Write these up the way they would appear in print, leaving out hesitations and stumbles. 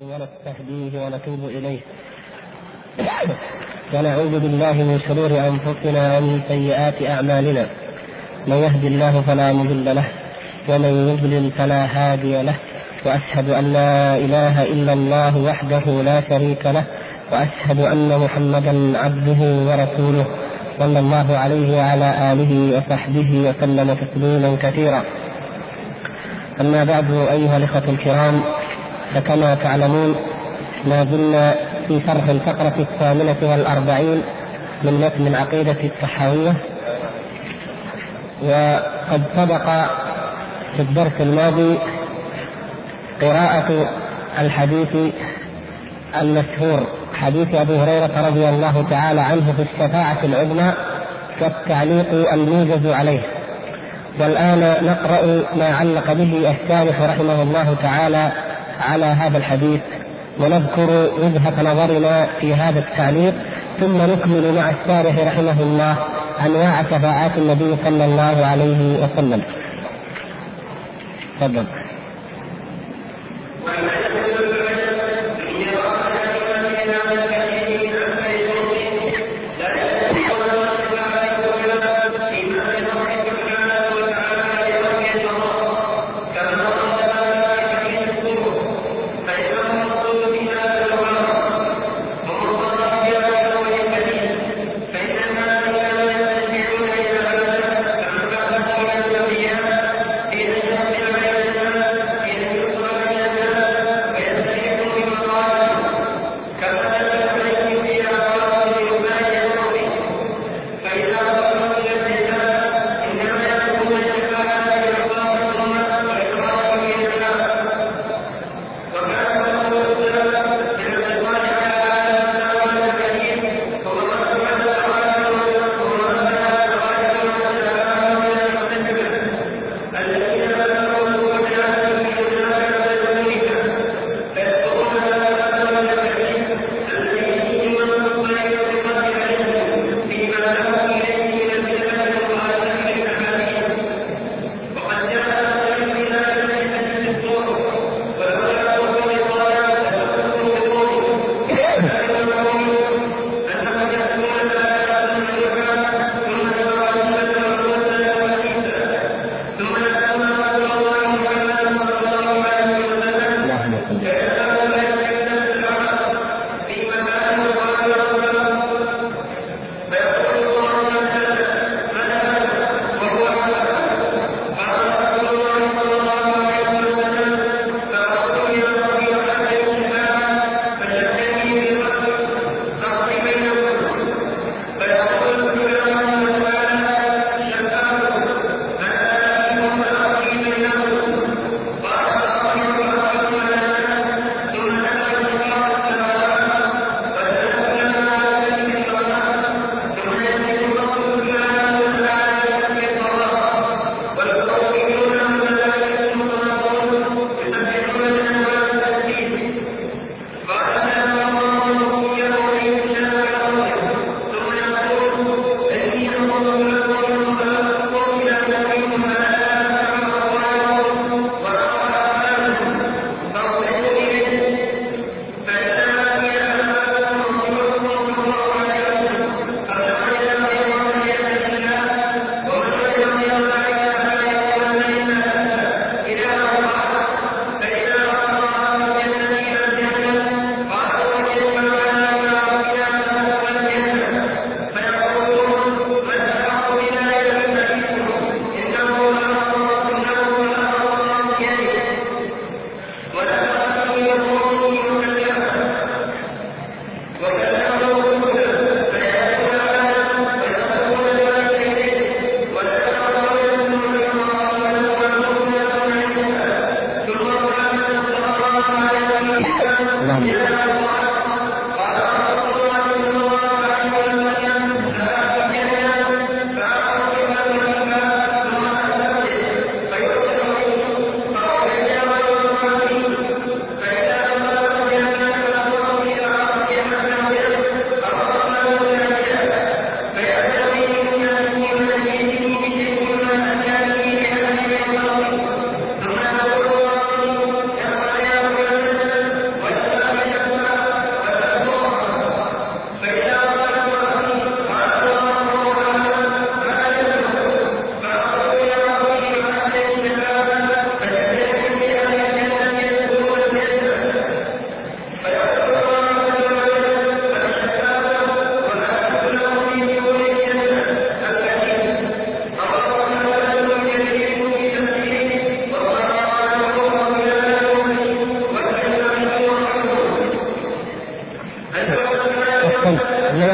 ونستهديه ونتوب إليه ونعوذ بالله من شرور أنفسنا ومن سيئات أعمالنا، من يهد الله فلا مضل له ومن يضلل فلا هادي له، وأشهد أن لا إله إلا الله وحده لا شريك له، وأشهد أن محمدا عبده ورسوله صلى الله عليه وعلى آله وصحبه وسلم تسليما كثيرا. أما بعد أيها الإخوة الكرام، فكما تعلمون ما زلنا في شرح الفقرة الثامنة والأربعين من متن العقيدة الطحاوية، وقد سبق في الدرس الماضي قراءة الحديث المشهور، حديث أبي هريرة رضي الله تعالى عنه في الشفاعة العظمى والتعليق الموجز عليه. والآن نقرأ ما علق به الشارح رحمه الله تعالى على هذا الحديث، ونذكر وجهة نظرنا في هذا التعليق، ثم نكمل مع الشارح رحمه الله أنواع شفاعات النبي صلى الله عليه وسلم. تفضل.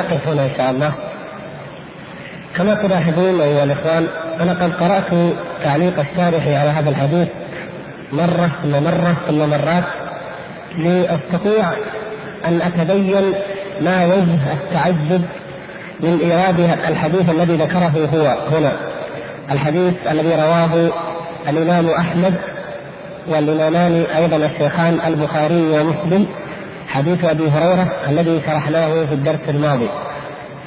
سنقف هنا إن شاء الله. كما تلاحظون أيها الإخوان، أنا قد قرأت تعليق الشارح على هذا الحديث مرة ثم مرة ثم مرات لأستطيع أن أتبين ما وجه التعجب من إيراد الحديث الذي ذكره هو هنا، الحديث الذي رواه الإمام أحمد والإمامان أيضا الشيخان البخاري ومسلم، حديث أبي هريرة الذي شرحناه في الدرس الماضي.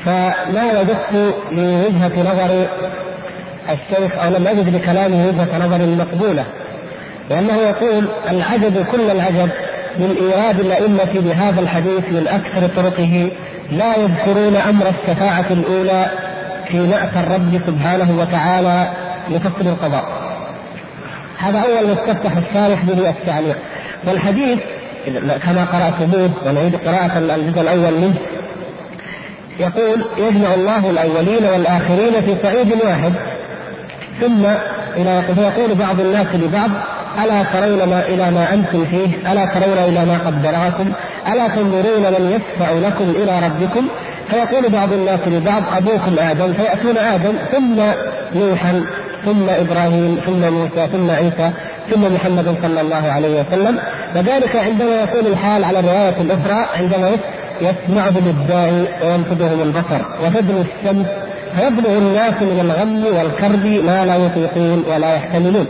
فما وجدت لوجهة نظر الشيخ أو لم أجد لكلامه وجهة نظر مقبولة، لأنه يقول العجب كل العجب من إيراد الأئمة بهذا الحديث من أكثر طرقه، لا يذكرون أمر الشفاعة الأولى في مأتى الرب سبحانه وتعالى لفصل القضاء. هذا أول مستفتح الشارح به التعليق. والحديث كما قرأته ونعيد قراءة الجزء الأول منه يقول: يجمع الله الأولين والآخرين في صعيد واحد. ثم يقول بعض الناس لبعض: ألا ترون إلى ما أنتم فيه؟ ألا ترون إلى ما قدركم؟ ألا تنظرون من يشفع لكم إلى ربكم؟ فيقول بعض الناس لبعض: أبوكم آدم. فيأتون آدم، ثم نوحا، ثم إبراهيم، ثم موسى، ثم عيسى، ثم محمد صلى الله عليه وسلم. وذلك عندما يكون الحال على الرواية الأخرى عندما يسمعهم الداعي وينفذهم البصر وتدنو الشمس، فيبلغ الناس من الغم والكرب ما لا يطيقون ولا يحتملون.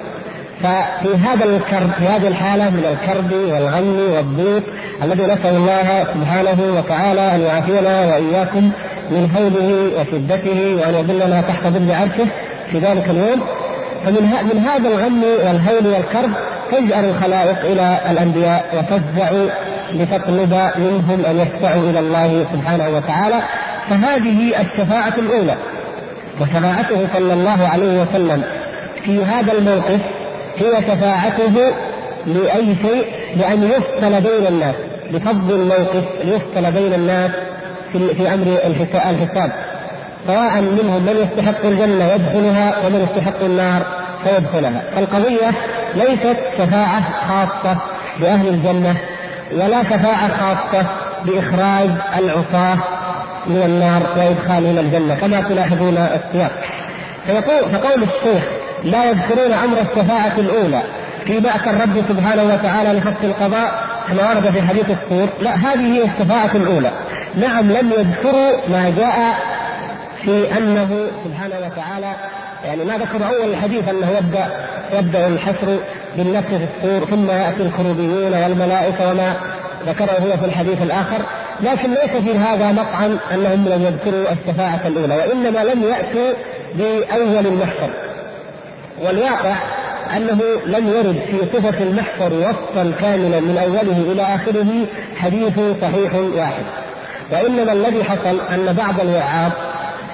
ففي هذا الكرب، في هذه الحالة من الكرب والغم والضيق الذي نسأل الله سبحانه وتعالى أن يعافينا وإياكم من هوله وشدته وأن يظلنا تحت ظل عرشه في ذلك اليوم، فمن هذا الغم والهول والكرب تجأر الخلائق إلى الأنبياء وتفزع لتطلب منهم أن يشفعوا إلى الله سبحانه وتعالى. فهذه الشفاعة الأولى، وشفاعته صلى الله عليه وسلم في هذا الموقف هي شفاعته لأي شيء، لأن يفصل بين الناس بفضل الموقف، ليفصل بين الناس في أمر الحساب، سواء منهم من يستحق الجنة يدخلها ومن يستحق النار فيدخلها. فالقضية ليست شفاعة خاصة بأهل الجنة ولا شفاعة خاصة بإخراج العصاة من النار وإدخالهم الجنة كما تلاحظون السياق. فقول الشيخ: لا يذكرون أمر الشفاعة الأولى في بعث الرب سبحانه وتعالى لخط القضاء كما ورد في حديث السور، لا، هذه هي الشفاعة الأولى. نعم، لم يذكروا ما جاء في أنه سبحانه وتعالى، يعني ما ذكر أول الحديث أنه يبدأ الحشر بالنفس في السور ثم يأتي الكروبيون والملائكة وما ذكره هو في الحديث الآخر، لكن ليس في هذا مطعن أنهم لم يذكروا الشفاعة الأولى، وإنما لم يأتوا بأول المحشر. والواقع أنه لم يرد في صفة المحشر وصفا كاملا من أوله إلى آخره حديث صحيح واحد، وإنما الذي حصل أن بعض الوعاظ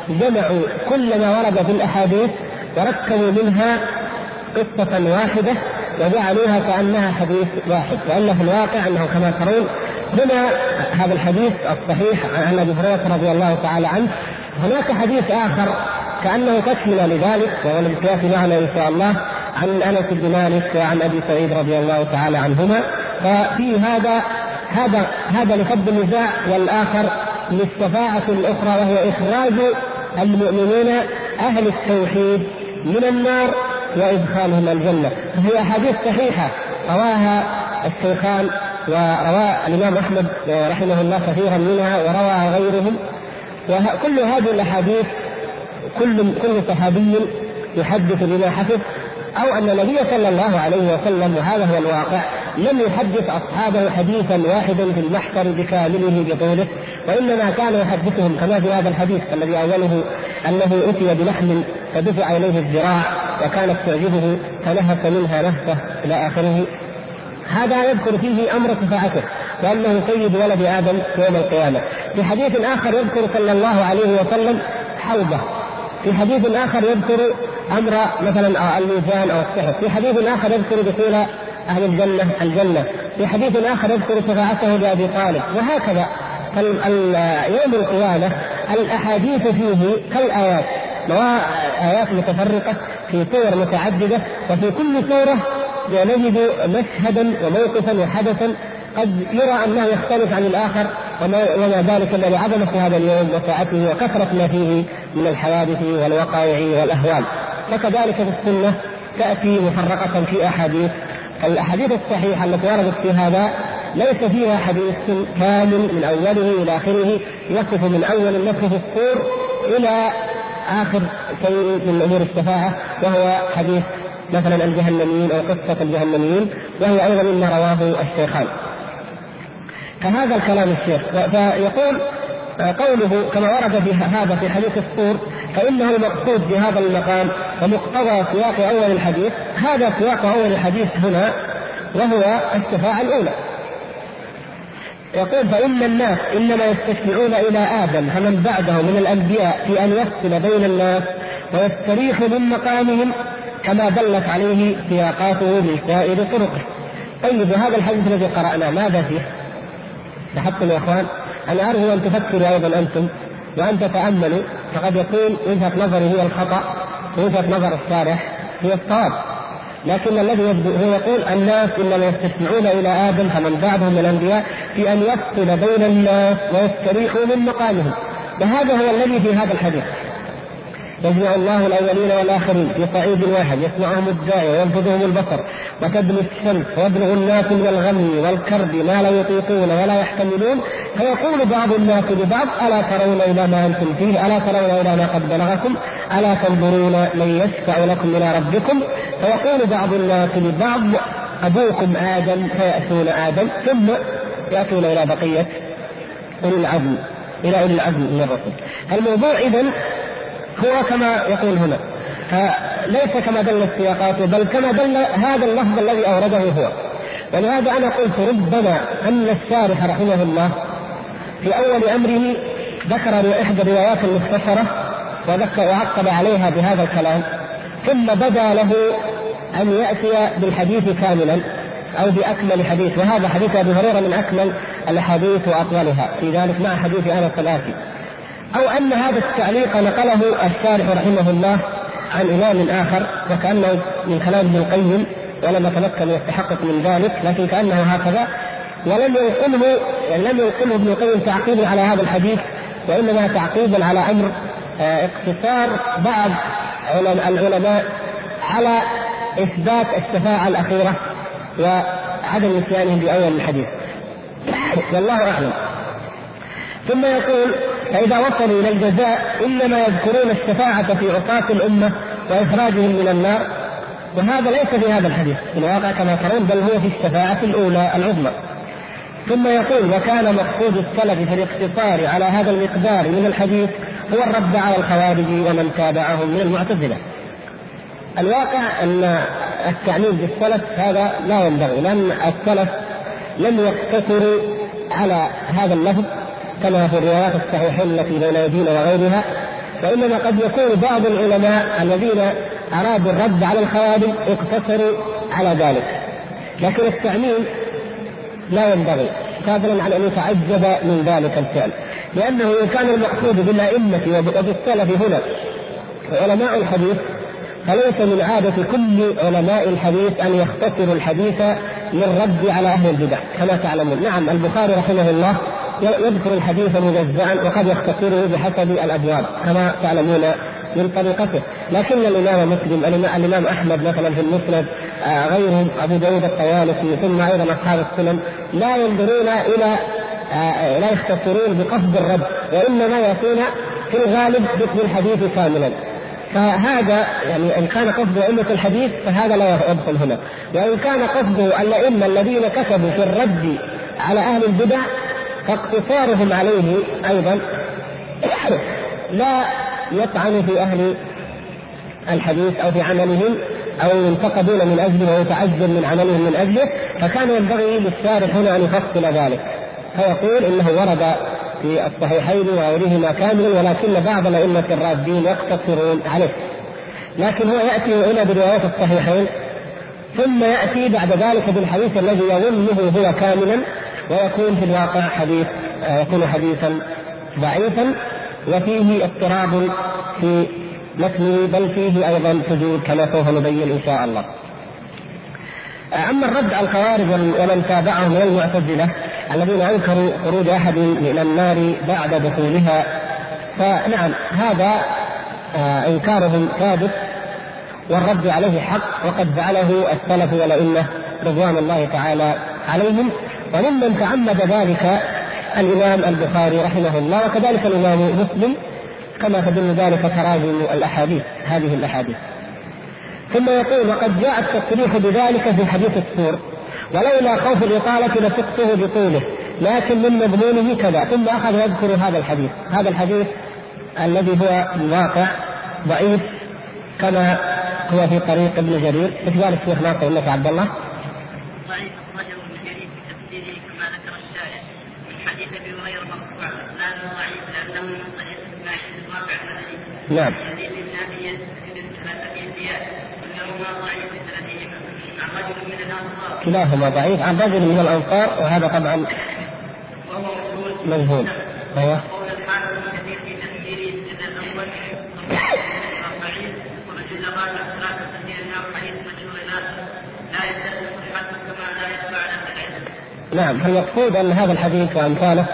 جمعوا كل ما ورد في الأحاديث وركبوا منها قصة واحدة وجعلوها كأنها حديث واحد، وأن في الواقع أنه كما ترون هنا هذا الحديث الصحيح عن أبي هريرة رضي الله تعالى عنه، هناك حديث آخر كأنه تكمل لذلك وهو الامتياز معنا إن شاء الله عن أنس بن مالك وعن أبي سعيد رضي الله تعالى عنهما. ففي هذا لفض النزاع، والآخر للشفاعة الأخرى وهي إخراج المؤمنين أهل التوحيد من النار وإدخالهم الجنة. هي أحاديث صحيحة رواها الشيخان وروى الإمام أحمد رحمه الله كثيرا منها وروى غيرهم، وكل هذه الأحاديث كل صحابي يحدث بما حفظ، أو أن النبي صلى الله عليه وسلم، وهذا هو الواقع، لم يحدث أصحابه حديثا واحدا في المحشر بكامله بطوله، وإنما كان يحدثهم كما في هذا الحديث الذي أوله أنه أتي بلحم فدفع إليه الذراع وكانت تعجبه فنهف منها نهفة إلى آخره. هذا يذكر فيه أمر شفاعته وأنه سيد ولد آدم يوم القيامة. في حديث آخر يذكر صلى الله عليه وسلم حوضة، في حديث آخر يذكر أمر مثلا الميزان أو السحر، في حديث آخر يذكر دخول أهل الجنة، في حديث آخر يذكر شفاعته لأبي طالب، وهكذا. يوم القيامة الأحاديث فيه كالآيات، آيات متفرقة في صور متعددة، وفي كل صورة نجد مشهدا وموقفا وحدثا قد يرى أنه يختلف عن الآخر وما ذلك الذي عظمت هذا اليوم وساعته وكثرة ما فيه من الحوادث والوقائع والأهوال. وكذلك في السنة تأتي مفرقة في أحاديث، الأحاديث الصحيحة التي وردت في هذا ليس فيها حديث كامل من أوله إلى آخره يصف من أول النفخ في الصور إلى آخر شيء من أمور الشفاعة، وهو حديث مثلا الجهنميين أو قصة الجهنميين، وهي أيضا مما رواه الشيخان. فهذا الكلام الشيخ فيقول قوله كما ورد في هذا في حديث الصور فإنه المقصود بهذا المقام ومقتضى سياق أول الحديث، هذا سياق أول الحديث هنا وهو الشفاعة الأولى. يقول فإن الناس إنما يستشفعون إلى آدم فمن بعده من الأنبياء في أن يفصل بين الناس ويستريح من مقامهم كما دلت عليه سياقاته من سائر طرقه. طيب هذا الحديث الذي قرأنا ماذا فيه؟ لاحظتم يا إخوان؟ أنا أرجو أن تفكروا أيضا أنتم وأن تتأملوا، فقد يكون وجهة نظري هي الخطأ وجهة نظر الشارح هي الصواب، لكن الذي يبدو هو يقول الناس إنما يستشفعون إلى آدم فمن بعدهم من الأنبياء في أن يفصل بين الناس ويستريحوا من مقامهم، وهذا هو الذي في هذا الحديث. يجمع الله الأولين والآخرين في صعيد واحد يسمعهم الداعي وينفذهم البصر وتدنو الشمس ويبلغ الناس والغم والكرب ما لا يطيقون ولا يحتملون، فيقول بعض الناس لبعض ألا ترون إلى ما أنتم فيه، ألا ترون إلى ما قد بلغكم، ألا تنظرون من يشفع لكم إلى ربكم، فيقول بعض الناس لبعض أبوكم آدم، فيأتون آدم ثم يأتون إلى بقية أولي العزم إلى أولي العزم من الرسل. الموضوع إذن هو كما يقول هنا، ليس كما دل السياقات بل كما دل هذا اللفظ الذي أورده هو. ولهذا أنا قلت ربما أن الشارح رحمه الله في أول أمره ذكر إحدى الروايات المختصرة وعقب عليها بهذا الكلام، ثم بدا له أن يأتي بالحديث كاملا أو بأكمل حديث، وهذا حديث أبي هريرة من أكمل الحديث وأطولها في ذلك مع حديث أنس الآتي، أو أن هذا التعليق نقله الشارح رحمه الله عن إمام آخر وكأنه من كلام ابن القيم، ولم أتمكن والتحقق من ذلك، لكن كأنه هكذا، ولم ينقله ابن القيم تعقيبا على هذا الحديث، وإنما تعقيبا على أمر اقتصار بعض العلماء على إثبات الشفاعة الأخيرة وعدم نسيانهم بأول الحديث، والله أعلم. ثم يقول فإذا وصلوا إلى الجزاء إنما يذكرون الشفاعة في عصاة الأمة وإخراجهم من النار، وهذا ليس في هذا الحديث في الواقع كما ترون، بل هو في الشفاعة الأولى العظمى. ثم يقول وكان مقصود السلف في الاقتصار على هذا المقدار من الحديث هو الرد على الخوارج ومن تابعهم من المعتزلة. الواقع أن التعميم بالسلف هذا لا ينبغي، لأن السلف لم يقتصروا على هذا اللفظ كما في الروايات الصحيحين التي بين أيدينا وغيرها، فإنما قد يكون بعض العلماء الذين أرادوا الرد على الخوارج اقتصروا على ذلك، لكن التعميم لا ينبغي، فضلا على أن يتعجب من ذلك الفعل، لأنه كان المقصود بالأئمة وبالسلف هنا علماء الحديث، فليس من عادة كل علماء الحديث أن يختصروا الحديث للرد على أهل البدع كما تعلمون. نعم البخاري رحمه الله يذكر الحديث مجزعا وقد يختصره بحسب الأبواب كما تعلمون من طريقته، لكن الإمام مسلم الإمام أحمد مثلا في المسند غيرهم أبو داود الطيالسي ثم أيضا أصحاب السنن لا ينظرون إلى لا يختصرون بقصد الرد، وإنما يأتون في الغالب باسم الحديث كاملا، فهذا يعني إن كان قصده أئمة الحديث فهذا لا يدخل هنا، وإن كان قصده الأئمة الذين كسبوا في الرد على أهل البدع فاقتصارهم عليه أيضا لا يطعن في أهل الحديث أو في عملهم أو ينتقدون من أجله ويتعجب من عملهم من أجله، فكان ينبغي للشارح هنا أن يفصل ذلك، فيقول إنه ورد في الصحيحين وغيرهما كاملا ولكن بعض الأئمة الرادين يقتصرون عليه، لكن هو يأتي هنا بروايات الصحيحين ثم يأتي بعد ذلك بالحديث الذي يظنه هو كاملا ويكون في الواقع حديث يكون حديثا ضعيفا وفيه اضطراب في متنه بل فيه أيضا سجود كما سوف نبين إن شاء الله. أما الرد على الخوارج ومن تابعهم من المعتزلة الذين أنكروا خروج أحد من النار بعد دخولها. فنعم هذا إنكارهم ثابت والرد عليه حق، وقد فعله السلف والأئمة رضوان الله تعالى عليهم، وممن تعمد ذلك الإمام البخاري رحمه الله، وكذلك الإمام مسلم، كما تدل ذلك تراجم الأحاديث هذه الأحاديث. ثم يقول: وقد جاء التصريح بذلك في حديث السور، ولولا خوف الإطالة لفقته بطوله، لكن من مضمونه كذا. ثم أخذ يذكر هذا الحديث الذي هو الواقع ضعيف كما هو في طريق ابن جرير. إخبار الشيخ ناقل لك عبد الله ضعيف أخرجه ابن جرير في تفسيره كما ذكر الشارع من حديث أبي هريرة مرفوعا هذا ضعيف لأنه من طريق إسماعيل الواقع المدني. نعم. حديث النبي ثلاثة أنبياء كلاهما ضعيف لثلاثهما عن رجل من الأنصار وهذا طبعا وهو مجهول. أيوه. نعم. فالمقصود أن هذا الحديث وأمثاله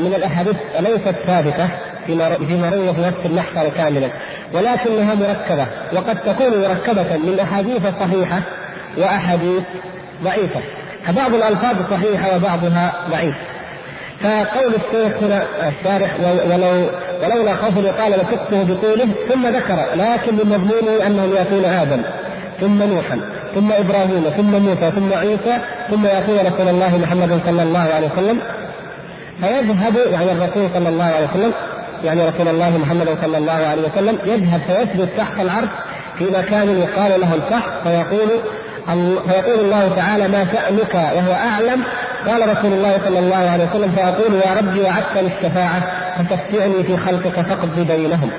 من الأحاديث ليست ثابتة فيما روي في نفس النحو كاملا، ولكنها مركبة، وقد تكون مركبة من أحاديث صحيحة وأحاديث ضعيفة، فبعض الألفاظ صحيحة وبعضها ضعيف. فقول الشيخ هنا الشارح: ولولا خوف الإطالة لفقته بطوله، ثم ذكر لكن من مضمونه أنهم يأتون آدم ثم نوحا ثم إبراهيم ثم موسى ثم عيسى ثم يأتي رسول الله محمد صلى الله عليه وسلم، فيذهب يعني الرسول صلى الله عليه وسلم يعني رسول الله محمد صلى الله عليه وسلم يذهب فيسجد تحت العرش في مكان يقال له الفحص، فيقول الله تعالى: ما شأنك؟ وهو أعلم. قال رسول الله صلى الله عليه وسلم: فيقول: يا ربي وعدتني الشفاعة فتشفعني في خلقك فاقض بينهم.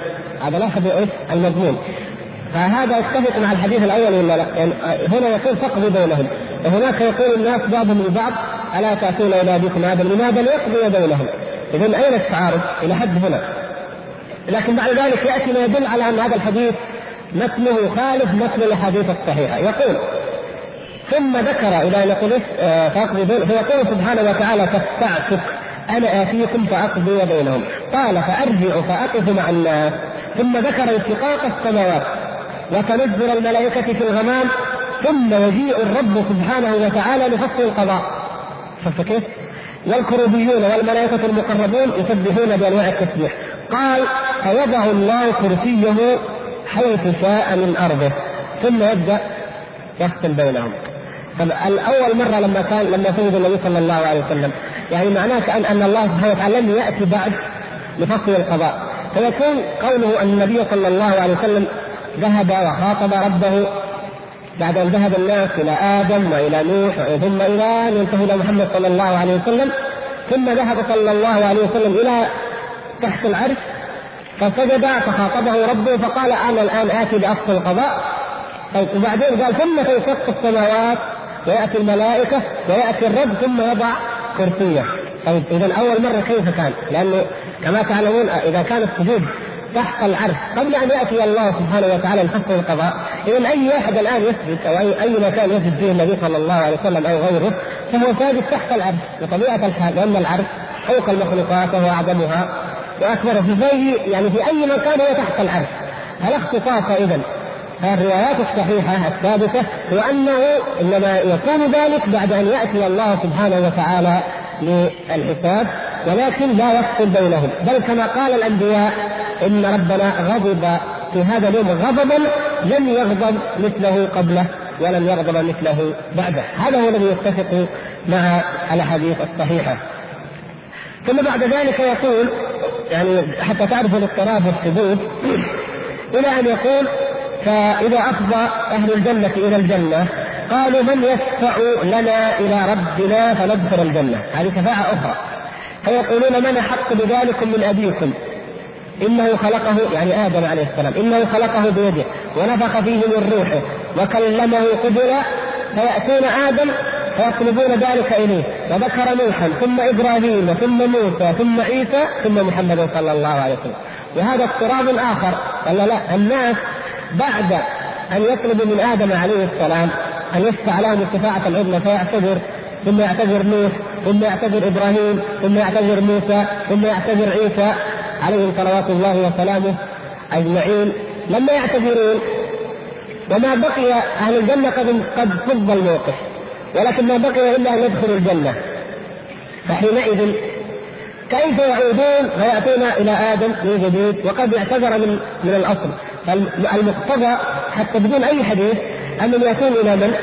هذا لا خبئ المضمون. فهذا يتفق مع الحديث الأول ولا لا؟ يعني هنا يقول فاقضي بينهم، وهناك يقول الناس بعضهم لبعض: ألا تأتون إلى أبيكم آدم لماذا ليقضي بينهم؟ إذن أين التعارض إلى حد هنا؟ لكن بعد ذلك يأتي ما يدل على أن هذا الحديث متنه يخالف متن الأحاديث الصحيحة. يقول ثم ذكر إلى أن يقول فاقضي بينهم، فيقول سبحانه وتعالى: فاستعتك أنا آتيكم فأقضي بينهم. قال: فأرجع فأقف مع الناس. ثم ذكر اشتقاق السماوات وتنزل الملائكة في الغمام، ثم يجيء الرب سبحانه وتعالى لفصل القضاء. شفت كيف؟ والكروبيون والملائكة المقربون يسبحون بأنواع التسبيح. قال: فيضع الله كرسيه حيث شاء من أرضه، ثم يبدأ يفصل بينهم. فالأول مرة لما سجد النبي صلى الله عليه وسلم، يعني معناه أن الله سبحانه وتعالى لم يأتي بعد لفصل القضاء، فيكون قوله أن النبي صلى الله عليه وسلم ذهب وخاطب ربه بعد أن ذهب الناس إلى آدم وإلى نوح ثم إلى أن ينتهي إلى محمد صلى الله عليه وسلم، ثم ذهب صلى الله عليه وسلم إلى تحت العرش فسجد فخاطبه ربه فقال: أنا الآن آتي بأفصل القضاء. وبعدين قال: ثم تنشق السماوات ويأتي الملائكة ويأتي الرب ثم يضع كرسيه. طيب إذا أول مرة كيف كان؟ لأنه كما تعلمون إذا كان السجود تحت العرش قبل أن يأتي الله سبحانه وتعالى لفصل القضاء، إذن أي أحد الآن يسجد أو أي مكان يسجد فيه النبي صلى الله عليه وسلم أو غيره فهو ساجد تحت العرش بطبيعة الحال، لأن العرش فوق المخلوقات وهو أعظمها وأكبرها، يعني في أي مكان هو تحت العرش. هل اختصاص إذن الروايات الصحيحة الثابتة وأنه إنما يكون ذلك بعد أن يأتي الله سبحانه وتعالى للحساب، ولكن لا يفصل بينهم، بل كما قال الأنبياء: إن ربنا غضب في هذا اليوم غضبا لم يغضب مثله قبله ولم يغضب مثله بعده. هذا هو الذي يتفق مع الأحاديث الصحيحة. ثم بعد ذلك يقول، يعني حتى تعرف الاضطراب والشذوذ، إلى أن يقول: فإذا أفضى أهل الجنة إلى الجنة قالوا: من يشفع لنا إلى ربنا فندخل الجنة. هذه شفاعة أخرى. فيقولون: من حق بذلكم من أبيكم؟ إنه خلقه، يعني آدم عليه السلام، إنه خلقه بيده ونفخ فيه من روحه وكلمه قدرا. فيأتون آدم فيطلبون ذلك إليه، وذكر نوحا ثم إبراهيم ثم موسى ثم عيسى ثم محمد صلى الله عليه وسلم. وهذا اضطراب آخر. قال: لا، الناس بعد أن يطلبوا من آدم عليه السلام أن يشفع لهم الشفاعة العظمى فيعتذر ثم يعتذر نوح، ثم يعتذر إبراهيم، ثم يعتذر موسى، ثم يعتذر عيسى عليهم صلوات الله وسلامه أجمعين. لما يعتذرون وما بقي أهل الجنة قد فض الموقف، ولكن ما بقي إلا أن يدخلوا الجنة، فحينئذ كيف يعودون ويأتون إلى آدم من جديد وقد اعتذر من الأصل؟ المقتضى حتى بدون أي حديث أنهم يأتون إلى من؟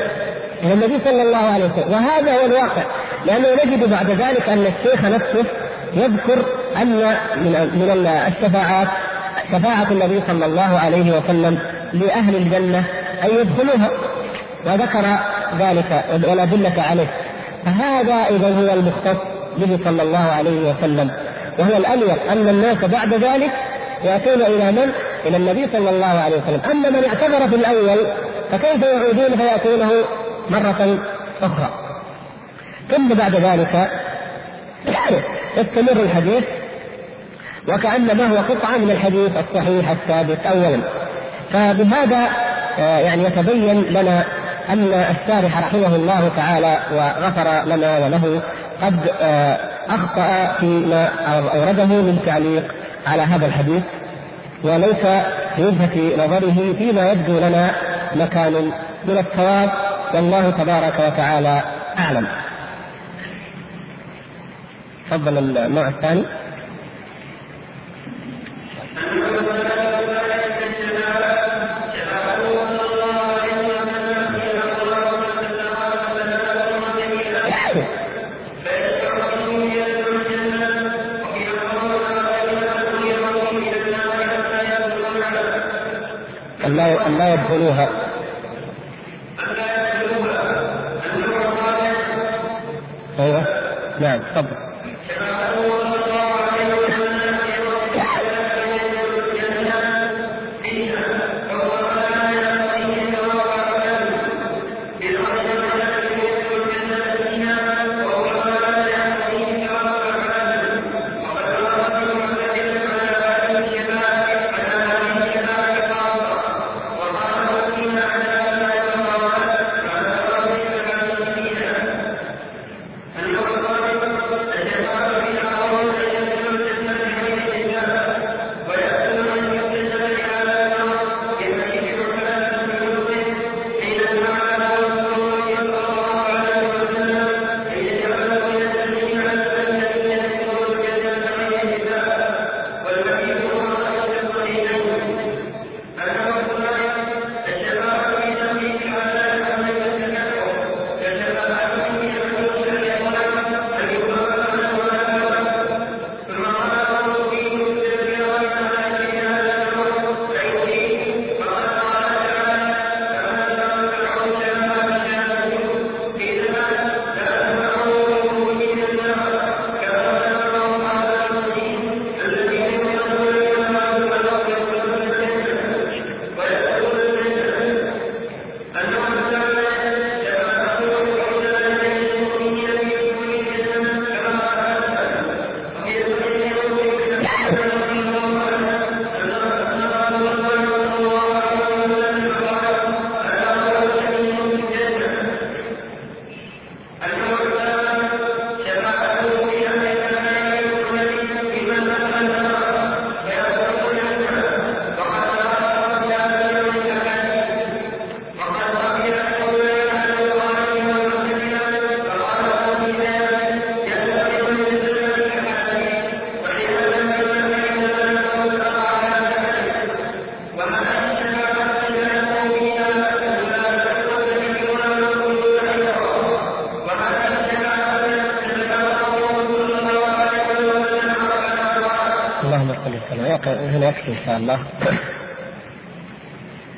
إلى النبي صلى الله عليه وسلم، وهذا هو الواقع، لأنه نجد بعد ذلك أن الشيخ نفسه يذكر أن من الشفاعات شفاعة النبي صلى الله عليه وسلم لأهل الجنة أن يدخلوها، وذكر ذلك والأدلة عليه. فهذا إذا هو المختص به صلى الله عليه وسلم، وهو الأليق أن الناس بعد ذلك يأتون إلى من؟ إلى النبي صلى الله عليه وسلم. أما من اعتذر في الأول فكيف يعودون فيأتونه مرة أخرى؟ ثم بعد ذلك يستمر الحديث وكأنما هو قطعة من الحديث الصحيح الثابت أولا. فبهذا يعني يتبين لنا أن الشارح رحمه الله تعالى وغفر لنا وله قد أخطأ فيما أورده من تعليق على هذا الحديث، وليس في وجهة نظره فيما يبدو لنا مكان من الصواب، والله تبارك وتعالى أعلم. تفضل النوع الثاني. أن لا يدخلوها. أيوة نعم تفضل.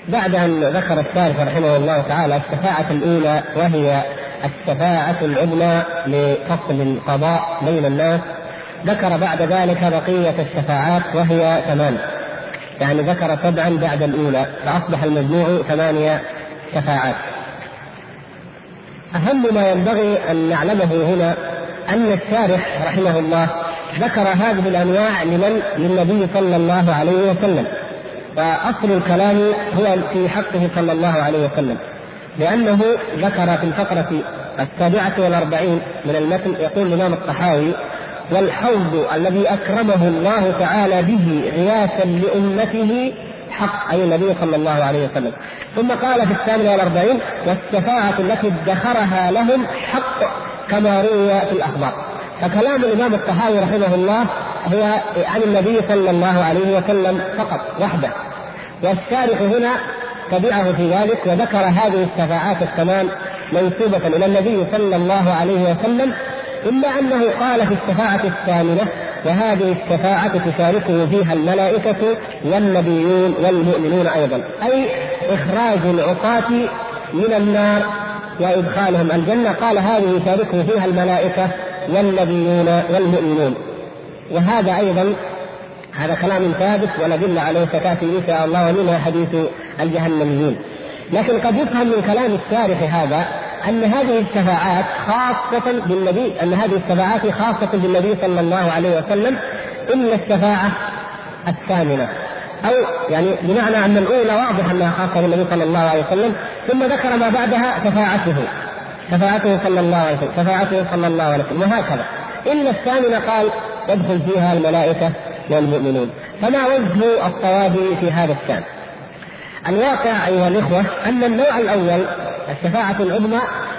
بعد أن ذكر الشارح رحمه الله تعالى الشفاعة الأولى، وهي الشفاعة العلمى لفصل القضاء بين الناس، ذكر بعد ذلك بقية الشفاعات وهي 8، يعني ذكر 7 بعد الأولى، فأصبح المجموع 8 شفاعات. أهم ما ينبغي أن نعلمه هنا أن الشارح رحمه الله ذكر هذه الأنواع للنبي صلى الله عليه وسلم، فأصل الكلام هو في حقه صلى الله عليه وسلم، لأنه ذكر في الفقرة السابعة والأربعين من المتن يقول الإمام الطحاوي: والحوض الذي أكرمه الله تعالى به غياثا لأمته حق، أي النبي صلى الله عليه وسلم. ثم قال في الثامنة والأربعين: والشفاعة التي ادخرها لهم حق كما روي في الأخبار. فكلام الإمام الطحاوي رحمه الله هو عن النبي صلى الله عليه وسلم فقط وحده، والشارح هنا تبعه في ذلك وذكر هذه الشفاعات الثمان منسوبة إلى النبي صلى الله عليه وسلم، إلا أنه قال في الشفاعة الثامنة: وهذه الشفاعة تشاركه فيها الملائكة والنبيون والمؤمنون أيضا، أي إخراج العصاة من النار وإدخالهم الجنة. قال: هذه تشاركه فيها الملائكة والنبيون والمؤمنون. وهذا أيضا هذا كلام ثابت وندل عليه كثيرا إن شاء الله، ومنها حديث الجهنميين. لكن قد يفهم من كلام الشارح هذا أن هذه الشفاعات خاصة بالنبي، أن هذه الشفاعات خاصة بالنبي صلى الله عليه وسلم، إلا الشفاعة الثامنة، أو يعني بمعنى أن الأولى واضح أنها خاصة بالنبي صلى الله عليه وسلم، ثم ذكر ما بعدها شفاعته صلى الله عليه وسلم، وهكذا. إلا الثامنة قال: يدخل فيها الملائكة والمؤمنون. فما وجه الصواب في هذا الشأن؟ الواقع أيها الإخوة أن النوع الأول الشفاعة العظمى،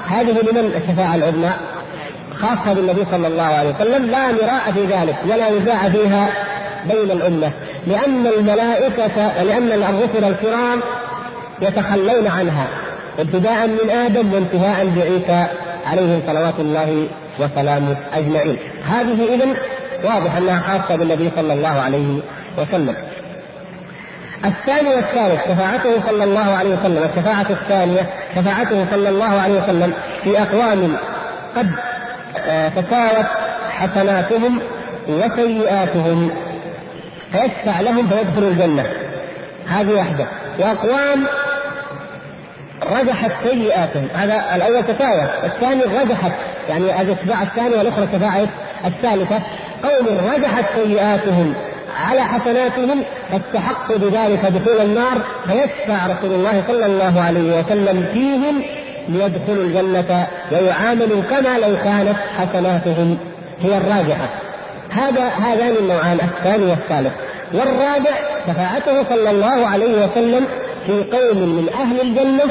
هذه لمن الشفاعة العظمى؟ خاصة بالنبي صلى الله عليه وسلم، لا مراء في ذلك ولا نزاع فيها بين الأمة، لأن الرسل الكرام يتخلون عنها ابتداء من آدم وانتهاء بعيسى عليهم صلوات الله وسلامه أجمعين. هذه إذن واضح أنها خاصة بالنبي صلى الله عليه وسلم. الثاني والثالث شفاعته صلى الله عليه وسلم. الشفاعة الثانية شفاعته صلى الله عليه وسلم في أقوام قد تساوت حسناتهم وسيئاتهم فيشفع لهم فيدخلوا الجنة، هذه واحدة. وأقوام رجحت سيئاتهم، هذا الأول تساوت، الثاني رجحت، يعني الشفاعة الثانية والأخرى الشفاعة الثالثة. قوم رجحت سيئاتهم على حسناتهم فاستحقوا بذلك دخول النار، فيشفع رسول الله صلى الله عليه وسلم فيهم ليدخلوا الجنة ويعاملوا كما لو كانت حسناتهم هي الراجحة. هذان النوعان الثاني والثالث. والرابع شفاعته صلى الله عليه وسلم في قوم من أهل الجنة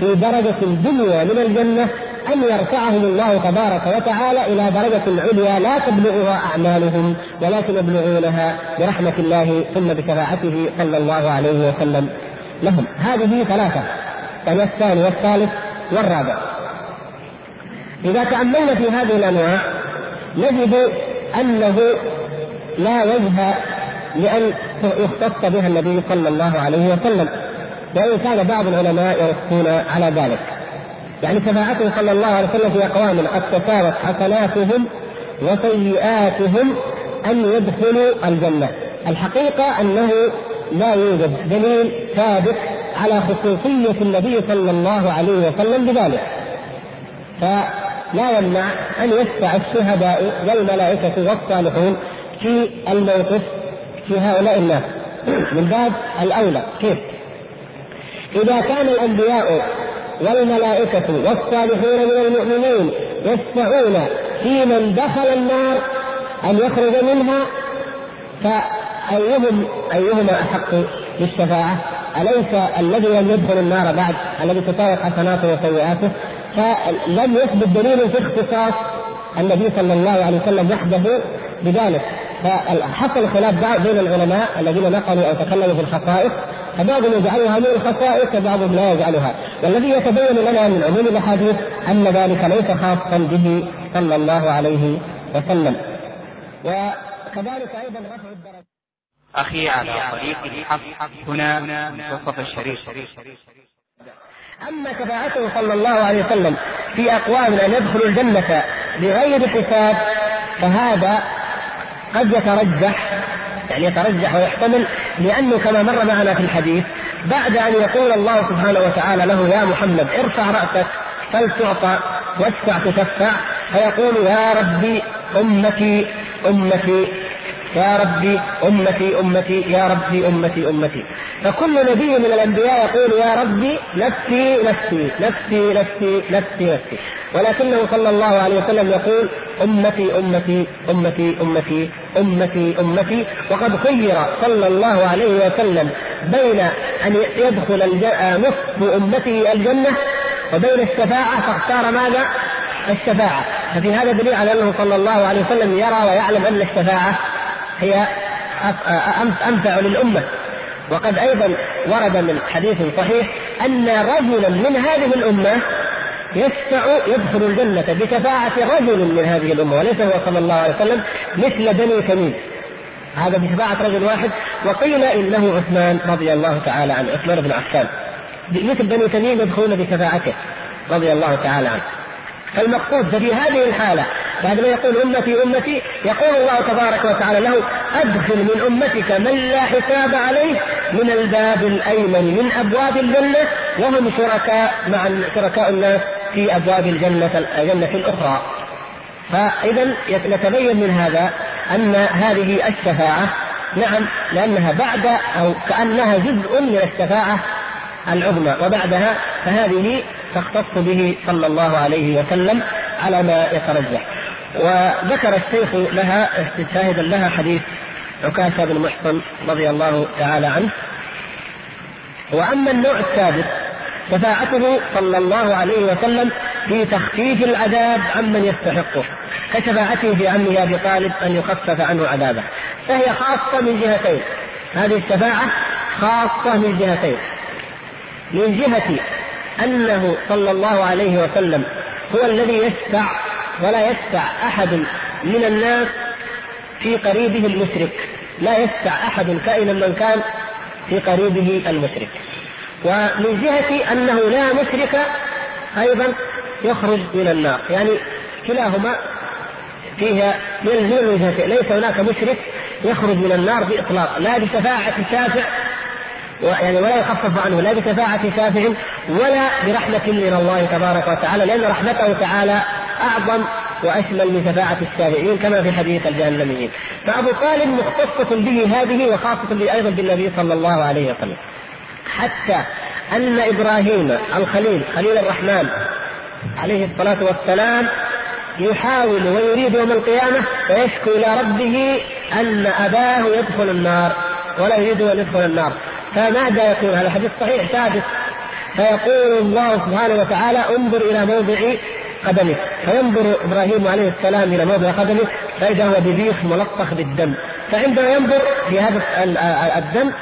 في درجة الدنيا من الجنة، أن يرفعهم الله تبارك وتعالى إلى درجة عليا لا تبلغها أعمالهم، ولكن يبلغونها برحمة الله ثم بشفاعته صلى الله عليه وسلم لهم. هذه ثلاثة، الثاني والثالث والرابع. إذا تأملنا في هذه الأنواع نجد أنه لا وجه لأن يختص بها النبي صلى الله عليه وسلم، وإن كان بعض العلماء يرسون على ذلك. يعني شفاعته صلى الله عليه وسلم في أقوام قد تساوت حسناتهم وسيئاتهم أن يدخلوا الجنة. الحقيقة أنه لا يوجد دليل ثابت على خصوصية النبي صلى الله عليه وسلم بذلك، فلا يمنع أن يشفع الشهداء والملائكة والصالحون في الموقف في هؤلاء الناس من باب الأولى. كيف؟ إذا كان الأنبياء والملائكة والصالحون من المؤمنين يشفعون في من دخل النار أن يخرج منها، فأيهما أحق بالشفاعة؟ أليس الذي لم يدخل النار بعد، الذي تساوت حسناته وسيئاته؟ فلم يثبت دليل في اختصاص النبي صلى الله عليه وسلم وحده بذلك. فحصل خلاف بين العلماء الذين نقلوا أو تكلموا في الخصائص، فبعضهم يجعلها من الخصائص وبعضهم لا يجعلها، والذي يتبين لنا من عموم الأحاديث أن ذلك ليس خاصا به صلى الله عليه وسلم. وكذلك أيضا رفع الدرجة أخي على طريق الحق هنا منتصف الشريف. أما شفاعته صلى الله عليه وسلم في أقوام أن يدخلوا الجنة بغير حساب، فهذا قد يترجح ويحتمل، لأنه كما مر معنا في الحديث بعد أن يقول الله سبحانه وتعالى له: يا محمد ارفع رأسك فلتعطى واشفع تشفع، فيقول: يا ربي أمتي أمتي، يا ربي أمتي أمتي، يا ربي أمتي أمتي. فكل نبي من الأنبياء يقول يا ربي نفسي نفسي نفسي نفسي نفسي نفسي، ولكنه صلى الله عليه وسلم يقول أمتي أمتي أمتي أمتي أمتي أمتي. وقد خير صلى الله عليه وسلم بين أن يدخل نصف أمته الجنة وبين الشفاعة، فاختار ماذا؟ الشفاعة. ففي هذا دليل على أنه صلى الله عليه وسلم يرى ويعلم أن الشفاعة هي أنفع للأمة. وقد أيضا ورد من حديث صحيح أن رجلا من هذه الأمة يشفع يدخل الجنة بشفاعة رجل من هذه الأمة، وليس هو صلى الله عليه وسلم، مثل بني تميم، هذا بشفاعة رجل واحد. وقيل إنه عثمان رضي الله تعالى عنه، عثمان بن عفان، مثل بني تميم يدخلون بشفاعته رضي الله تعالى عنه. فالمقصود في هذه الحالة بعد ما يقول أمتي أمتي، يقول الله تبارك وتعالى له أدخل من أمتك من لا حساب عليه من الباب الأيمن من أبواب الجنة، وهم شركاء مع شركاء الناس في أبواب الجنة الأخرى. فإذا نتبين من هذا أن هذه الشفاعة نعم، لأنها بعد أو كأنها جزء من الشفاعة العظمى، وبعدها فهذه تختص به صلى الله عليه وسلم على ما يترجح. وذكر الشيخ لها استشهادا لها حديث عكاشة بن محصن رضي الله تعالى عنه. وأما النوع السادس شفاعته صلى الله عليه وسلم في تخفيف العذاب عمن يستحقه، كشفاعته في عمه أبي طالب أن يخفف عنه عذابه، فهي خاصة من جهتين. هذه الشفاعة خاصة من جهتين، من جهة أنه صلى الله عليه وسلم هو الذي يشفع، ولا يشفع أحد من الناس في قريبه المشرك، لا يشفع أحد كائنا من كان في قريبه المشرك. ومن جهة أنه لا مشرك أيضا يخرج من النار، يعني كلاهما فيها يلزم وجهته، ليس هناك مشرك يخرج من النار بإطلاق، لا بشفاعة الشافع يعني ولا يخفف عنه، لا بشفاعة شافع ولا برحمة من الله تبارك وتعالى، لأن رحمته تعالى أعظم وأشمل من شفاعة الشافعين كما في حديث الجهنميين. فأبو طالب مختصة به هذه، وخاصة أيضا بالنبي صلى الله عليه وسلم، حتى أن إبراهيم الخليل خليل الرحمن عليه الصلاة والسلام يحاول ويريد يوم القيامة ويشكو إلى ربه أن أباه يدخل النار ولا يريد أن يدخل النار، فماذا يقول؟ هذا حديث صحيح ثابت. فيقول الله سبحانه وتعالى انظر إلى موضع قدمه، فينظر إبراهيم عليه السلام إلى موضع قدمه فإذا هو بذيخ ملطخ بالدم، فعندما ينظر في هذا الدم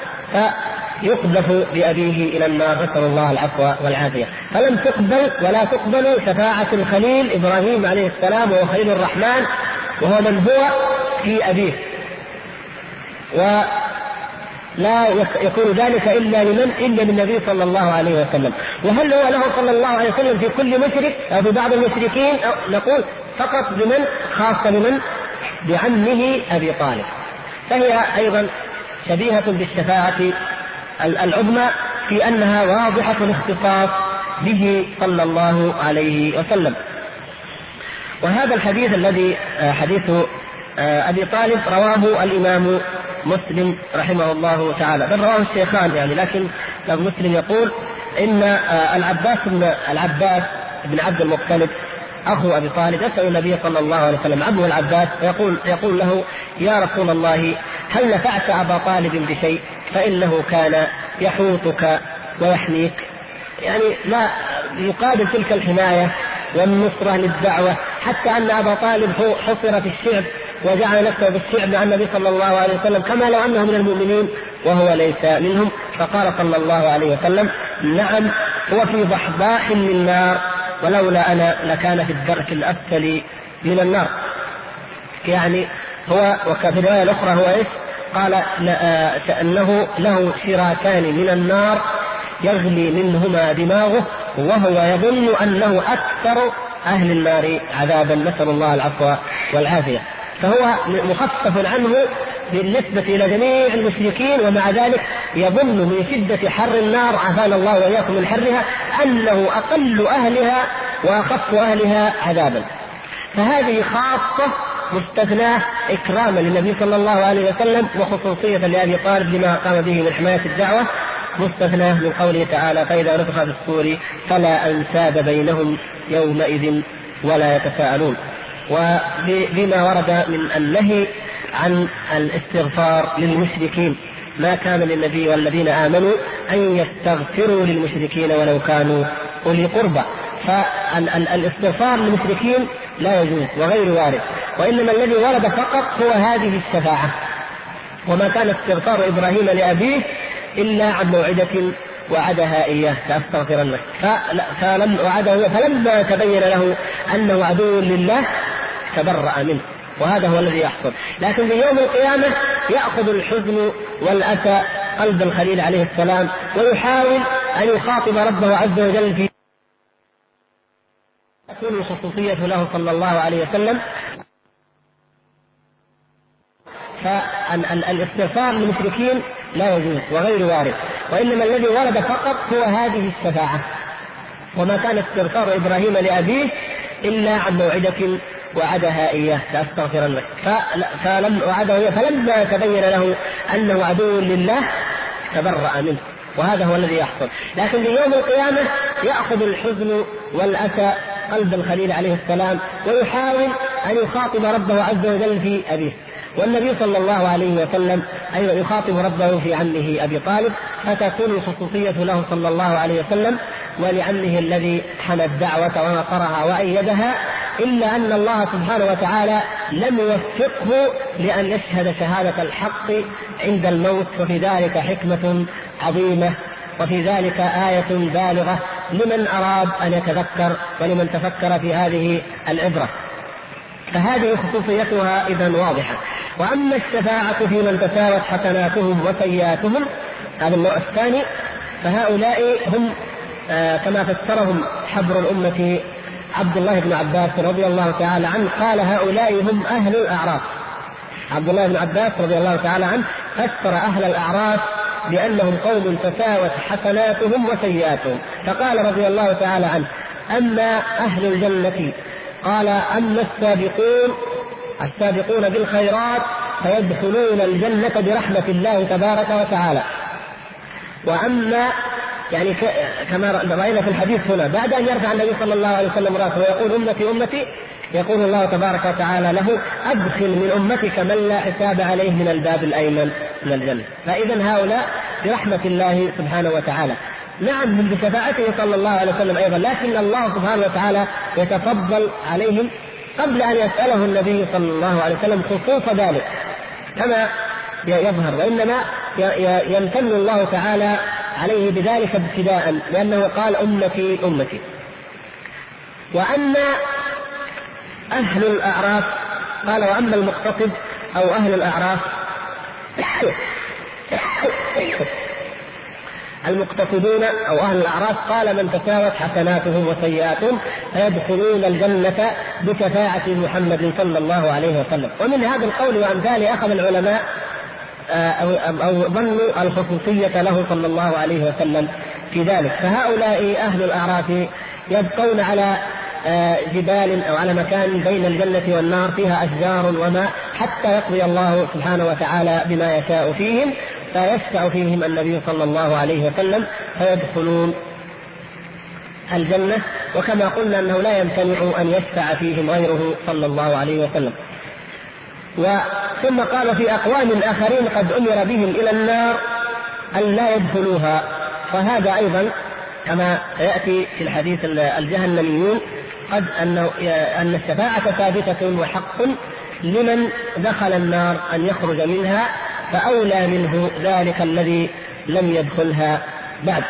فيقذف بأبيه إلى النار، نسأل الله العفو والعافية. فلم تقبل ولا تقبل شفاعة الخليل إبراهيم عليه السلام، وهو خليل الرحمن، وهو من هو في أبيه، و لا يكون ذلك إلا لمن إلا بالنبي صلى الله عليه وسلم. وهل هو له صلى الله عليه وسلم في كل مشرك أو في بعض المشركين؟ أو نقول فقط بمن خاصة بمن؟ بعمه أبي طالب. فهي أيضا شبيهة بالشفاعة العظمى في أنها واضحة الاختصاص به صلى الله عليه وسلم. وهذا الحديث الذي حديث أبي طالب رواه الإمام مسلم رحمه الله تعالى، بل رواه الشيخان يعني، لكن مسلم يقول إن العباس بن عبد المطلب أخو أبي طالب يسأل النبي صلى الله عليه وسلم عمه العباس يقول له يا رسول الله هل نفعت أبا طالب بشيء؟ فإنه كان يحوطك ويحميك، يعني لا يقابل تلك الحماية والنصرة للدعوة، حتى أن أبا طالب حصر في الشعب وجعل نفسه بالشعب مع النبي صلى الله عليه وسلم كما لو أنه من المؤمنين وهو ليس منهم. فقال صلى الله عليه وسلم نعم هو في ضحضاح من النار، ولولا أنا لكان في الدرك الأسفل من النار. يعني هو، وفي الرواية الأخرى هو إيش؟ قال أنه له شراكان من النار يغلي منهما دماغه وهو يظن أنه أكثر أهل النار عذابا، نسأل الله العفو والعافية. فهو مخفف عنه بالنسبة إلى جميع المشركين، ومع ذلك يظن من شدة حر النار عافانا الله وإياكم من حرها أنه أقل أهلها وأخف أهلها عذابا. فهذه خاصة مستثناه إكراما للنبي صلى الله عليه وسلم وخصوصية لأبي طالب لما قام به من حماية الدعوة، مستثناه من قوله تعالى: فإذا نفخ في الصور فلا أنساب بينهم يومئذ ولا يتساءلون. وبما ورد من النهي عن الاستغفار للمشركين، ما كان للنبي والذين آمنوا أن يستغفروا للمشركين ولو كانوا أولي قربى، فالاستغفار للمشركين لا يجوز وغير وارد، وإنما الذي ورد فقط هو هذه الشفاعة. وما كان استغفار إبراهيم لأبيه إلا عن موعدة وعدها إياه فأستغفرن لك، فلما تبين له أنه عدو لله تبرأ منه، وهذا هو الذي يحصل. لكن في يوم القيامة يأخذ الحزن والأسى قلب الخليل عليه السلام، ويحاول أن يخاطب ربه عز وجل في تكون الخصوصية له صلى الله عليه وسلم. فالاستغفار للمشركين لا يجوز وغير وارد، وإنما الذي ورد فقط هو هذه الشفاعة. وما كان استغفار إبراهيم لأبيه إلا عن موعدة وعدها إياه فأستغفرن لك، فلما تبين له أنه عدو لله تبرأ منه، وهذا هو الذي يحصل. لكن في يوم القيامة يأخذ الحزن والأسى قلب الخليل عليه السلام، ويحاول أن يخاطب ربه عز وجل في أبيه، والنبي صلى الله عليه وسلم أيضا يخاطب ربه في عمه أبي طالب، فتكون الخصوصية له صلى الله عليه وسلم ولعمه الذي حمى الدعوة ونصرها وأيدها، إلا أن الله سبحانه وتعالى لم يوفقه لأن يشهد شهادة الحق عند الموت، وفي ذلك حكمة عظيمة، وفي ذلك آية بالغة لمن أراد أن يتذكر ولمن تفكر في هذه العبرة. فهذه خصوصيتها إذا واضحة. وأما الشفاعة في من تساوت حسناتهم وسيئاتهم، هذا النوع الثاني، فهؤلاء هم كما فسرهم حبر الأمة عبد الله بن عباس رضي الله تعالى عنه، قال: هؤلاء هم أهل الأعراف. عبد الله بن عباس رضي الله تعالى عنه فسر أهل الأعراف بأنهم قوم تساوت حسناتهم وسيئاتهم، فقال رضي الله تعالى عنه: أما أهل الجنة، قال: أما السابقون بالخيرات فيدخلون الجنة برحمة الله تبارك وتعالى. وأما يعني كما رأينا في الحديث هنا، بعد أن يرفع النبي صلى الله عليه وسلم رأسه ويقول: أمتي أمتي، يقول الله تبارك وتعالى له: أدخل من أمتك من لا حساب عليه من الباب الأيمن من الجنة. فإذا هؤلاء برحمة الله سبحانه وتعالى، نعم من بشفاعته صلى الله عليه وسلم أيضا، لكن الله سبحانه وتعالى يتفضل عليهم قبل أن يسأله النبي صلى الله عليه وسلم خصوص ذلك كما يظهر، وإنما يمتن الله تعالى عليه بذلك ابتداء، لأنه قال: أمتي أمتي. وأما أهل الأعراف، قال: وأما المقتصد أو أهل الأعراف، المقتصدون أو أهل الأعراف، قال: من تساوت حسناتهم وسيئاتهم فيدخلون الجنة بشفاعة محمد صلى الله عليه وسلم. ومن هذا القول وأمثاله أخذ العلماء أو ظنوا الخصوصية له صلى الله عليه وسلم في ذلك. فهؤلاء أهل الأعراف يبقون على جبال أو على مكان بين الجنة والنار فيها أشجار وماء حتى يقضي الله سبحانه وتعالى بما يشاء فيهم، فيشفع فيهم النبي صلى الله عليه وسلم فيدخلون الجنة. وكما قلنا أنه لا يمتنع أن يشفع فيهم غيره صلى الله عليه وسلم. ثم قال: في أقوام آخرين قد أمر بهم إلى النار أن لا يدخلوها. فهذا أيضا كما يأتي في الحديث الجهنميون قد أن الشفاعة ثابتة وحق لمن دخل النار أن يخرج منها، فأولى منه ذلك الذي لم يدخلها بعد.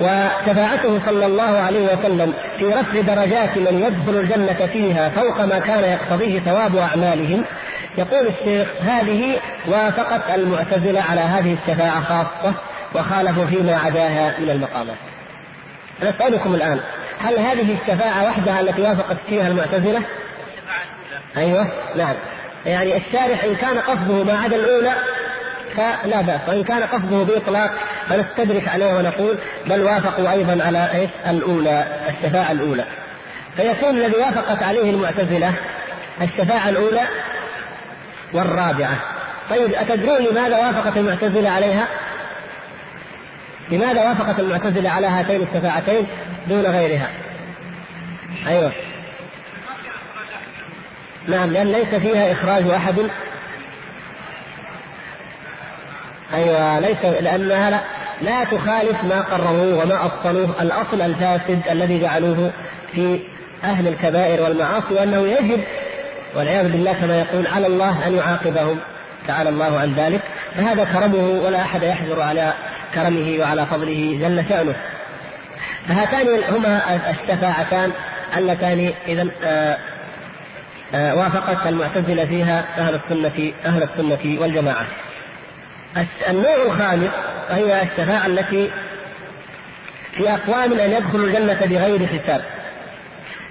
وشفاعته صلى الله عليه وسلم في رفع درجات من يدخل الجنة فيها فوق ما كان يقتضيه ثواب أعمالهم، يقول الشيخ: هذه وافقت المعتزلة على هذه الشفاعة خاصة، وخالفوا فيما عداها من المقامات. نسألكم الآن: هل هذه الشفاعة وحدها التي وافقت فيها المعتزلة؟ أيوة نعم، يعني الشارح إن كان قصده ما عدا الأولى فلا بأس، وإن كان قصده بإطلاق فنستدرك عليه ونقول بل وافقوا أيضا على الأولى، الشفاعة الأولى. فيكون الذي وافقت عليه المعتزلة الشفاعة الأولى والرابعة. طيب أتدرون لماذا وافقت المعتزلة عليها؟ لماذا وافقت المعتزلة على هاتين الشفاعتين دون غيرها؟ أيوة نعم، لأن ليس فيها إخراج أحد. أيوة ليس، لأنها لا تخالف ما قرروه وما أصلوه، الأصل الفاسد الذي جعلوه في أهل الكبائر والمعاصي، وأنه يجب والعياذ بالله كما يقول على الله أن يعاقبهم، تعالى الله عن ذلك، فهذا كرمه ولا أحد يحجر على كرمه وعلى فضله جل شأنه. فهاتان هما الشفاعتان اللتان إذا وافقت المعتزلة فيها أهل السنة والجماعة. النوع الخامس هي الشفاعة التي في أقوام أن يدخلوا الجنة بغير حساب.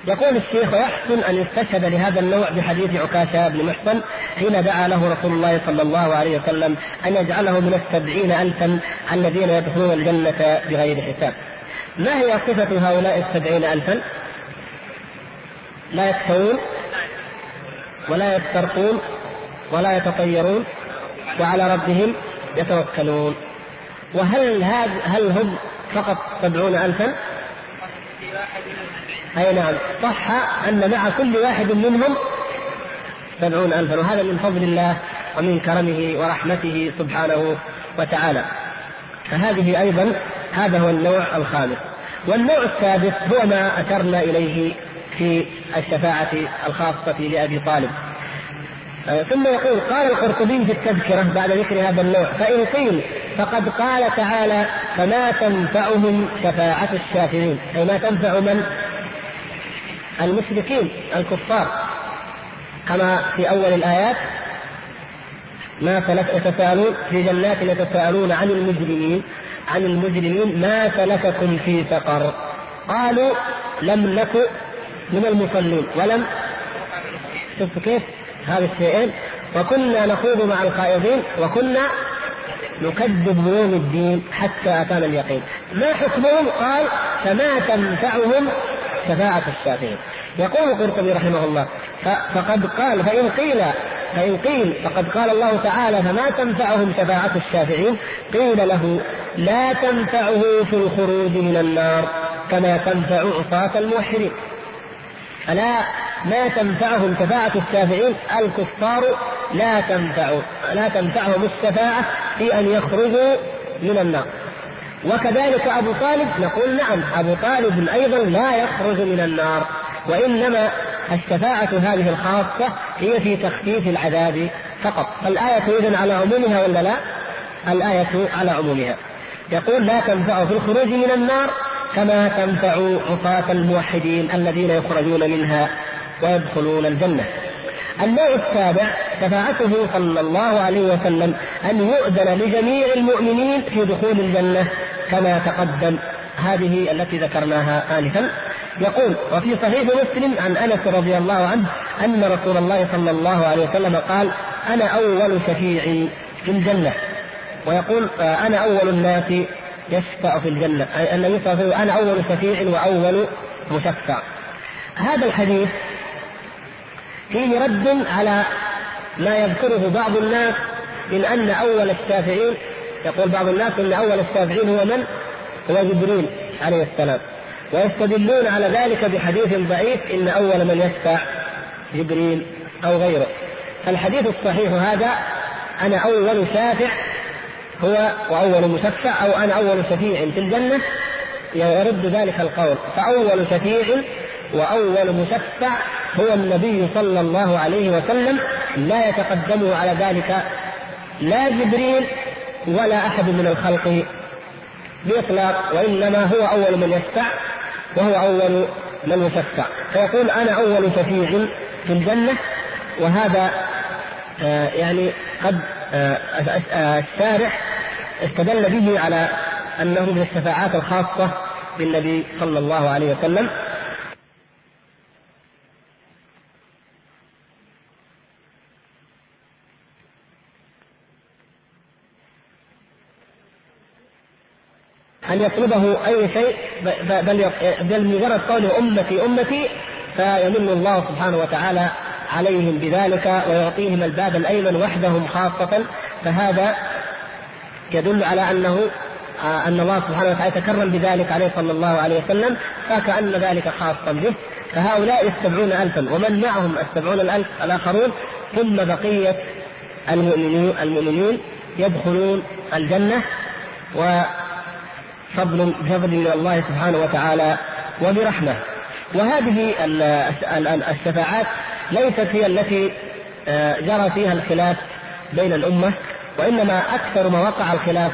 يقول الشيخ: ويحسن أن يستشهد لهذا النوع بحديث عكاشة بن محصن حين دعا له رسول الله صلى الله عليه وسلم أن يجعله من 70,000 الذين يدخلون الجنة بغير حساب. ما هي صفة هؤلاء 70,000؟ لا يكفرون ولا يسترقون ولا يتطيرون وعلى ربهم يتوكلون. هل هم فقط 70,000؟ أي نعم، صح أن مع كل واحد منهم 70,000، وهذا من فضل الله ومن كرمه ورحمته سبحانه وتعالى. فهذه أيضا هذا هو النوع الخامس. والنوع السادس هو ما أشرنا إليه في الشفاعة الخاصة لأبي طالب. ثم يقول: قال القرطبي في التذكرة بعد ذكر هذا النوع: فإن قيل فقد قال تعالى: فما تنفعهم شفاعة الشافعين، أي ما تنفع من؟ المشركين الكفار، كما في أول الآيات: ما يتساءلون في جنات يتساءلون عن المجرمين ما سلككم في سقر، قالوا لم نك من المصلين ولم، شوفوا كيف هذا الشيئين، وكنا نخوض مع الخائضين وكنا نكذب بيوم الدين حتى أتانا اليقين، ما حكمهم؟ قال: فما تنفعهم شفاعة الشافعين. يقول القرطبي رحمه الله: فإن قيل فقد قال الله تعالى: فما تنفعهم شفاعة الشافعين، قيل له: لا تنفعه في الخروج من النار كما تنفع عصاة الموحدين. ألا ما تنفعهم شفاعة الشافعين، الكفار لا تنفعهم الشفاعة في أن يخرجوا من النار. وكذلك أبو طالب، نقول: نعم، أبو طالب أيضا لا يخرج من النار، وإنما الشفاعة هذه الخاصة هي في تخفيف العذاب فقط. فالآية إذن على عمومها ولا لا؟ الآية على عمومها. يقول: لا تنفع في الخروج من النار كما تنفع عصاة الموحدين الذين يخرجون منها ويدخلون الجنة. النوع السابع شفاعته صلى الله عليه وسلم أن يؤذن لجميع المؤمنين في دخول الجنة كما تقدم، هذه التي ذكرناها آنفا. يقول: وفي صحيح مسلم عن أنس رضي الله عنه أن رسول الله صلى الله عليه وسلم قال: أنا أول شفيع في الجنة. ويقول: أنا أول الناس يشفع في الجنة، أي أن يصفه أنا أول شفيع وأول مشفع. هذا الحديث فيه رد على ما يذكره بعض الناس من أن أول الشافعين، يقول بعض الناس أن أول الشافعين هو من؟ هو جبريل عليه السلام، ويستدلون على ذلك بحديث ضعيف إن أول من يشفع جبريل أو غيره. الحديث الصحيح هذا: أنا أول شافع هو وأول مشفع، أو أنا أول شفيع في الجنة، يرد ذلك القول. فأول شفيع وأول مشفع هو النبي صلى الله عليه وسلم، لا يتقدمه على ذلك لا جبريل ولا أحد من الخلق بإطلاق، وإنما هو أول من يشفع وهو أول من يشفع. فيقول: أنا أول شفيع في الجنة. وهذا يعني قد الشارع استدل به على أنه من الشفاعات الخاصة بالنبي صلى الله عليه وسلم. أن يطلبه أي شيء، بل مجرد قوله أمتي أمتي، فيمن الله سبحانه وتعالى عليهم بذلك ويعطيهم الباب الأيمن وحدهم خاصة. فهذا يدل على أن الله سبحانه وتعالى تكرم بذلك عليه صلى الله عليه وسلم، فكأن ذلك خاصا به. فهؤلاء السبعون ألفا ومن معهم السبعون الألف الآخرون، ثم بقية المؤمنين يدخلون الجنة وفضل من الله سبحانه وتعالى وبرحمة. وهذه الشفاعات ليست هي التي جرى فيها الخلاف بين الأمة، وإنما أكثر ما وقع الخلاف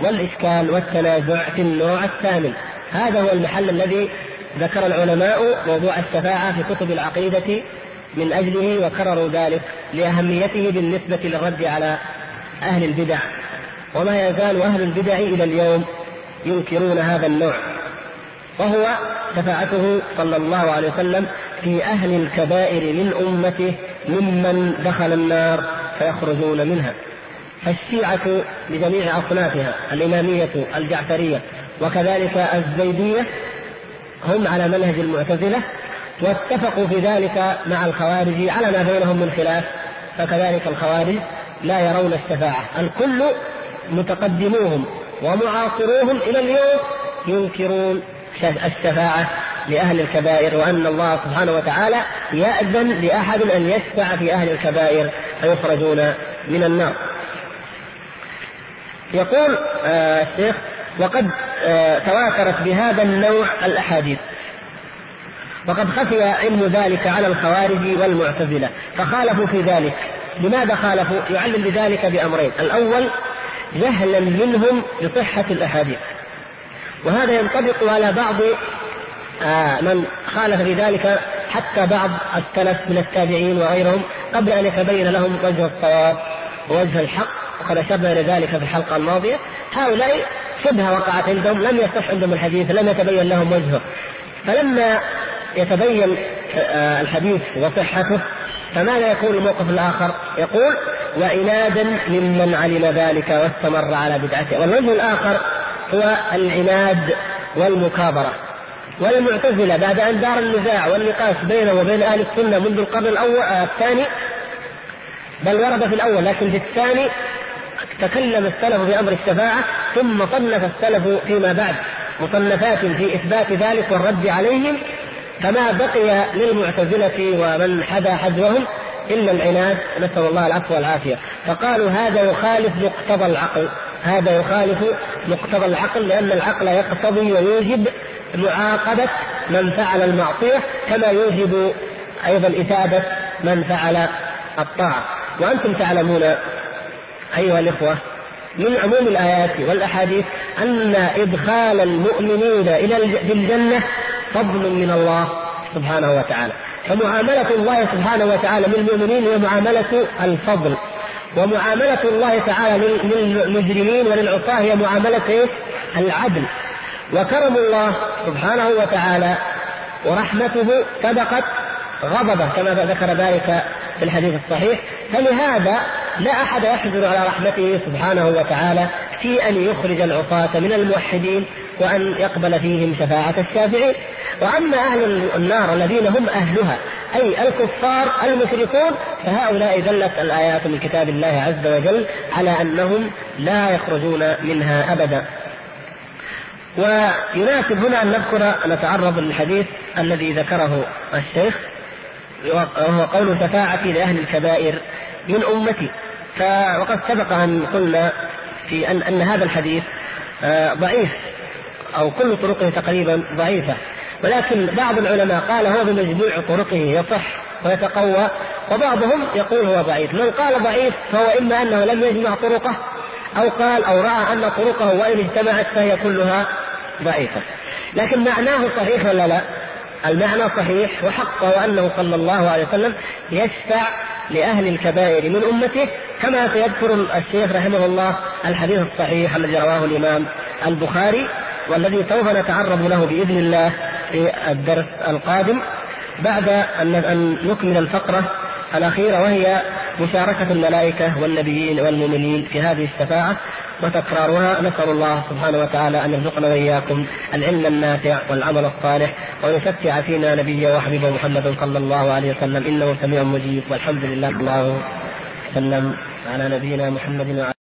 والإشكال والتنازع في النوع الثامن. هذا هو المحل الذي ذكر العلماء موضوع الشفاعة في كتب العقيدة من أجله، وكرروا ذلك لأهميته بالنسبة للرد على أهل البدع، وما يزال أهل البدع إلى اليوم ينكرون هذا النوع، وهو شفاعته صلى الله عليه وسلم في أهل الكبائر من أمته ممن دخل النار فيخرجون منها. الشيعة بجميع أصنافها، الإمامية الجعفرية وكذلك الزيدية، هم على منهج المعتزلة، واتفقوا في ذلك مع الخوارج على ما بينهم من خلاف، فكذلك الخوارج لا يرون الشفاعة. الكل متقدموهم ومعاصروهم إلى اليوم ينكرون الشفاعة لأهل الكبائر، وأن الله سبحانه وتعالى يأذن لأحد أن يشفع في أهل الكبائر فيخرجون من النار. يقول الشيخ: وقد تواترت بهذا النوع الأحاديث، وقد خفي علم ذلك على الخوارج والمعتزلة فخالفوا في ذلك. لماذا خالفوا؟ يعلم بذلك بأمرين: الأول جهلا منهم بصحة الأحاديث، وهذا ينطبق على بعض من خالف بذلك، حتى بعض السلف من التابعين وغيرهم، قبل أن يتبين لهم وجه الصواب ووجه الحق، وقد أشرنا إلى ذلك في الحلقة الماضية. هؤلاء شبه وقعت عندهم، لم يصح عندهم الحديث، لم يتبين لهم وجهه، فلما يتبين الحديث وصحته فماذا يكون الموقف الآخر؟ يقول: وعنادا ممن علم ذلك واستمر على بدعته. والوجه الآخر هو العناد والمكابرة. والمعتزلة بعد أن دار النزاع والنقاش بينه وبين أهل السنة منذ القرن الأول الثاني، بل ورد في الأول لكن في الثاني تكلم السلف بأمر الشفاعة، ثم صنف السلف فيما بعد مصنفات في إثبات ذلك والرد عليهم، فما بقي للمعتزلة ومن حدا حذوهم إلا العناد، نسأل الله العفو والعافية. فقالوا هذا يخالف مقتضى العقل، هذا يخالف مقتضى العقل، لأن العقل يقتضي ويوجب معاقبة من فعل المعصية كما يوجب أيضا إثابة من فعل الطاعة. وأنتم تعلمون أيها الإخوة من عموم الآيات والأحاديث أن إدخال المؤمنين إلى الجنة فضل من الله سبحانه وتعالى، فمعاملة الله سبحانه وتعالى للمؤمنين هي معاملة الفضل، ومعاملة الله تعالى للمجرمين وللعصاة هي معاملة العدل. وكرم الله سبحانه وتعالى ورحمته سبقت غضبه كما ذكر ذلك في الحديث الصحيح، فلهذا لا أحد يحزن على رحمته سبحانه وتعالى في أن يخرج العصاة من الموحدين وأن يقبل فيهم شفاعة الشافعين. وأما أهل النار الذين هم أهلها، أي الكفار المشركون، فهؤلاء دلت الآيات من كتاب الله عز وجل على أنهم لا يخرجون منها أبدا. ويناسب هنا أن نتعرض للحديث الذي ذكره الشيخ، وهو قول الشفاعة لأهل الكبائر من أمتي. وقد سبق أن قلنا في أن هذا الحديث ضعيف، أو كل طرقه تقريبا ضعيفة، ولكن بعض العلماء قال هو بمجموع طرقه يصح ويتقوى، وبعضهم يقول هو ضعيف. من قال ضعيف فهو إما أنه لم يجمع طرقه، أو قال أو رأى أن طرقه وإن اجتمعت فهي كلها ضعيفة. لكن معناه صحيح ولا لا؟ المعنى صحيح وحق، وأنه صلى الله عليه وسلم يشفع لأهل الكبائر من أمته، كما سيذكر الشيخ رحمه الله الحديث الصحيح الذي رواه الإمام البخاري، والذي سوف نتعرض له بإذن الله في الدرس القادم، بعد أن نكمل الفقرة الأخيرة وهي مشاركة الملائكة والنبيين والمؤمنين في هذه الشفاعة. وتكرارها. نسأل الله سبحانه وتعالى أن يرزقنا وإياكم العلم النافع والعمل الصالح، ويشفع فينا نبيه وحبيبه محمد صلى الله عليه وسلم، إنه سميع مجيب. والحمد لله الله وسلم على نبينا محمد.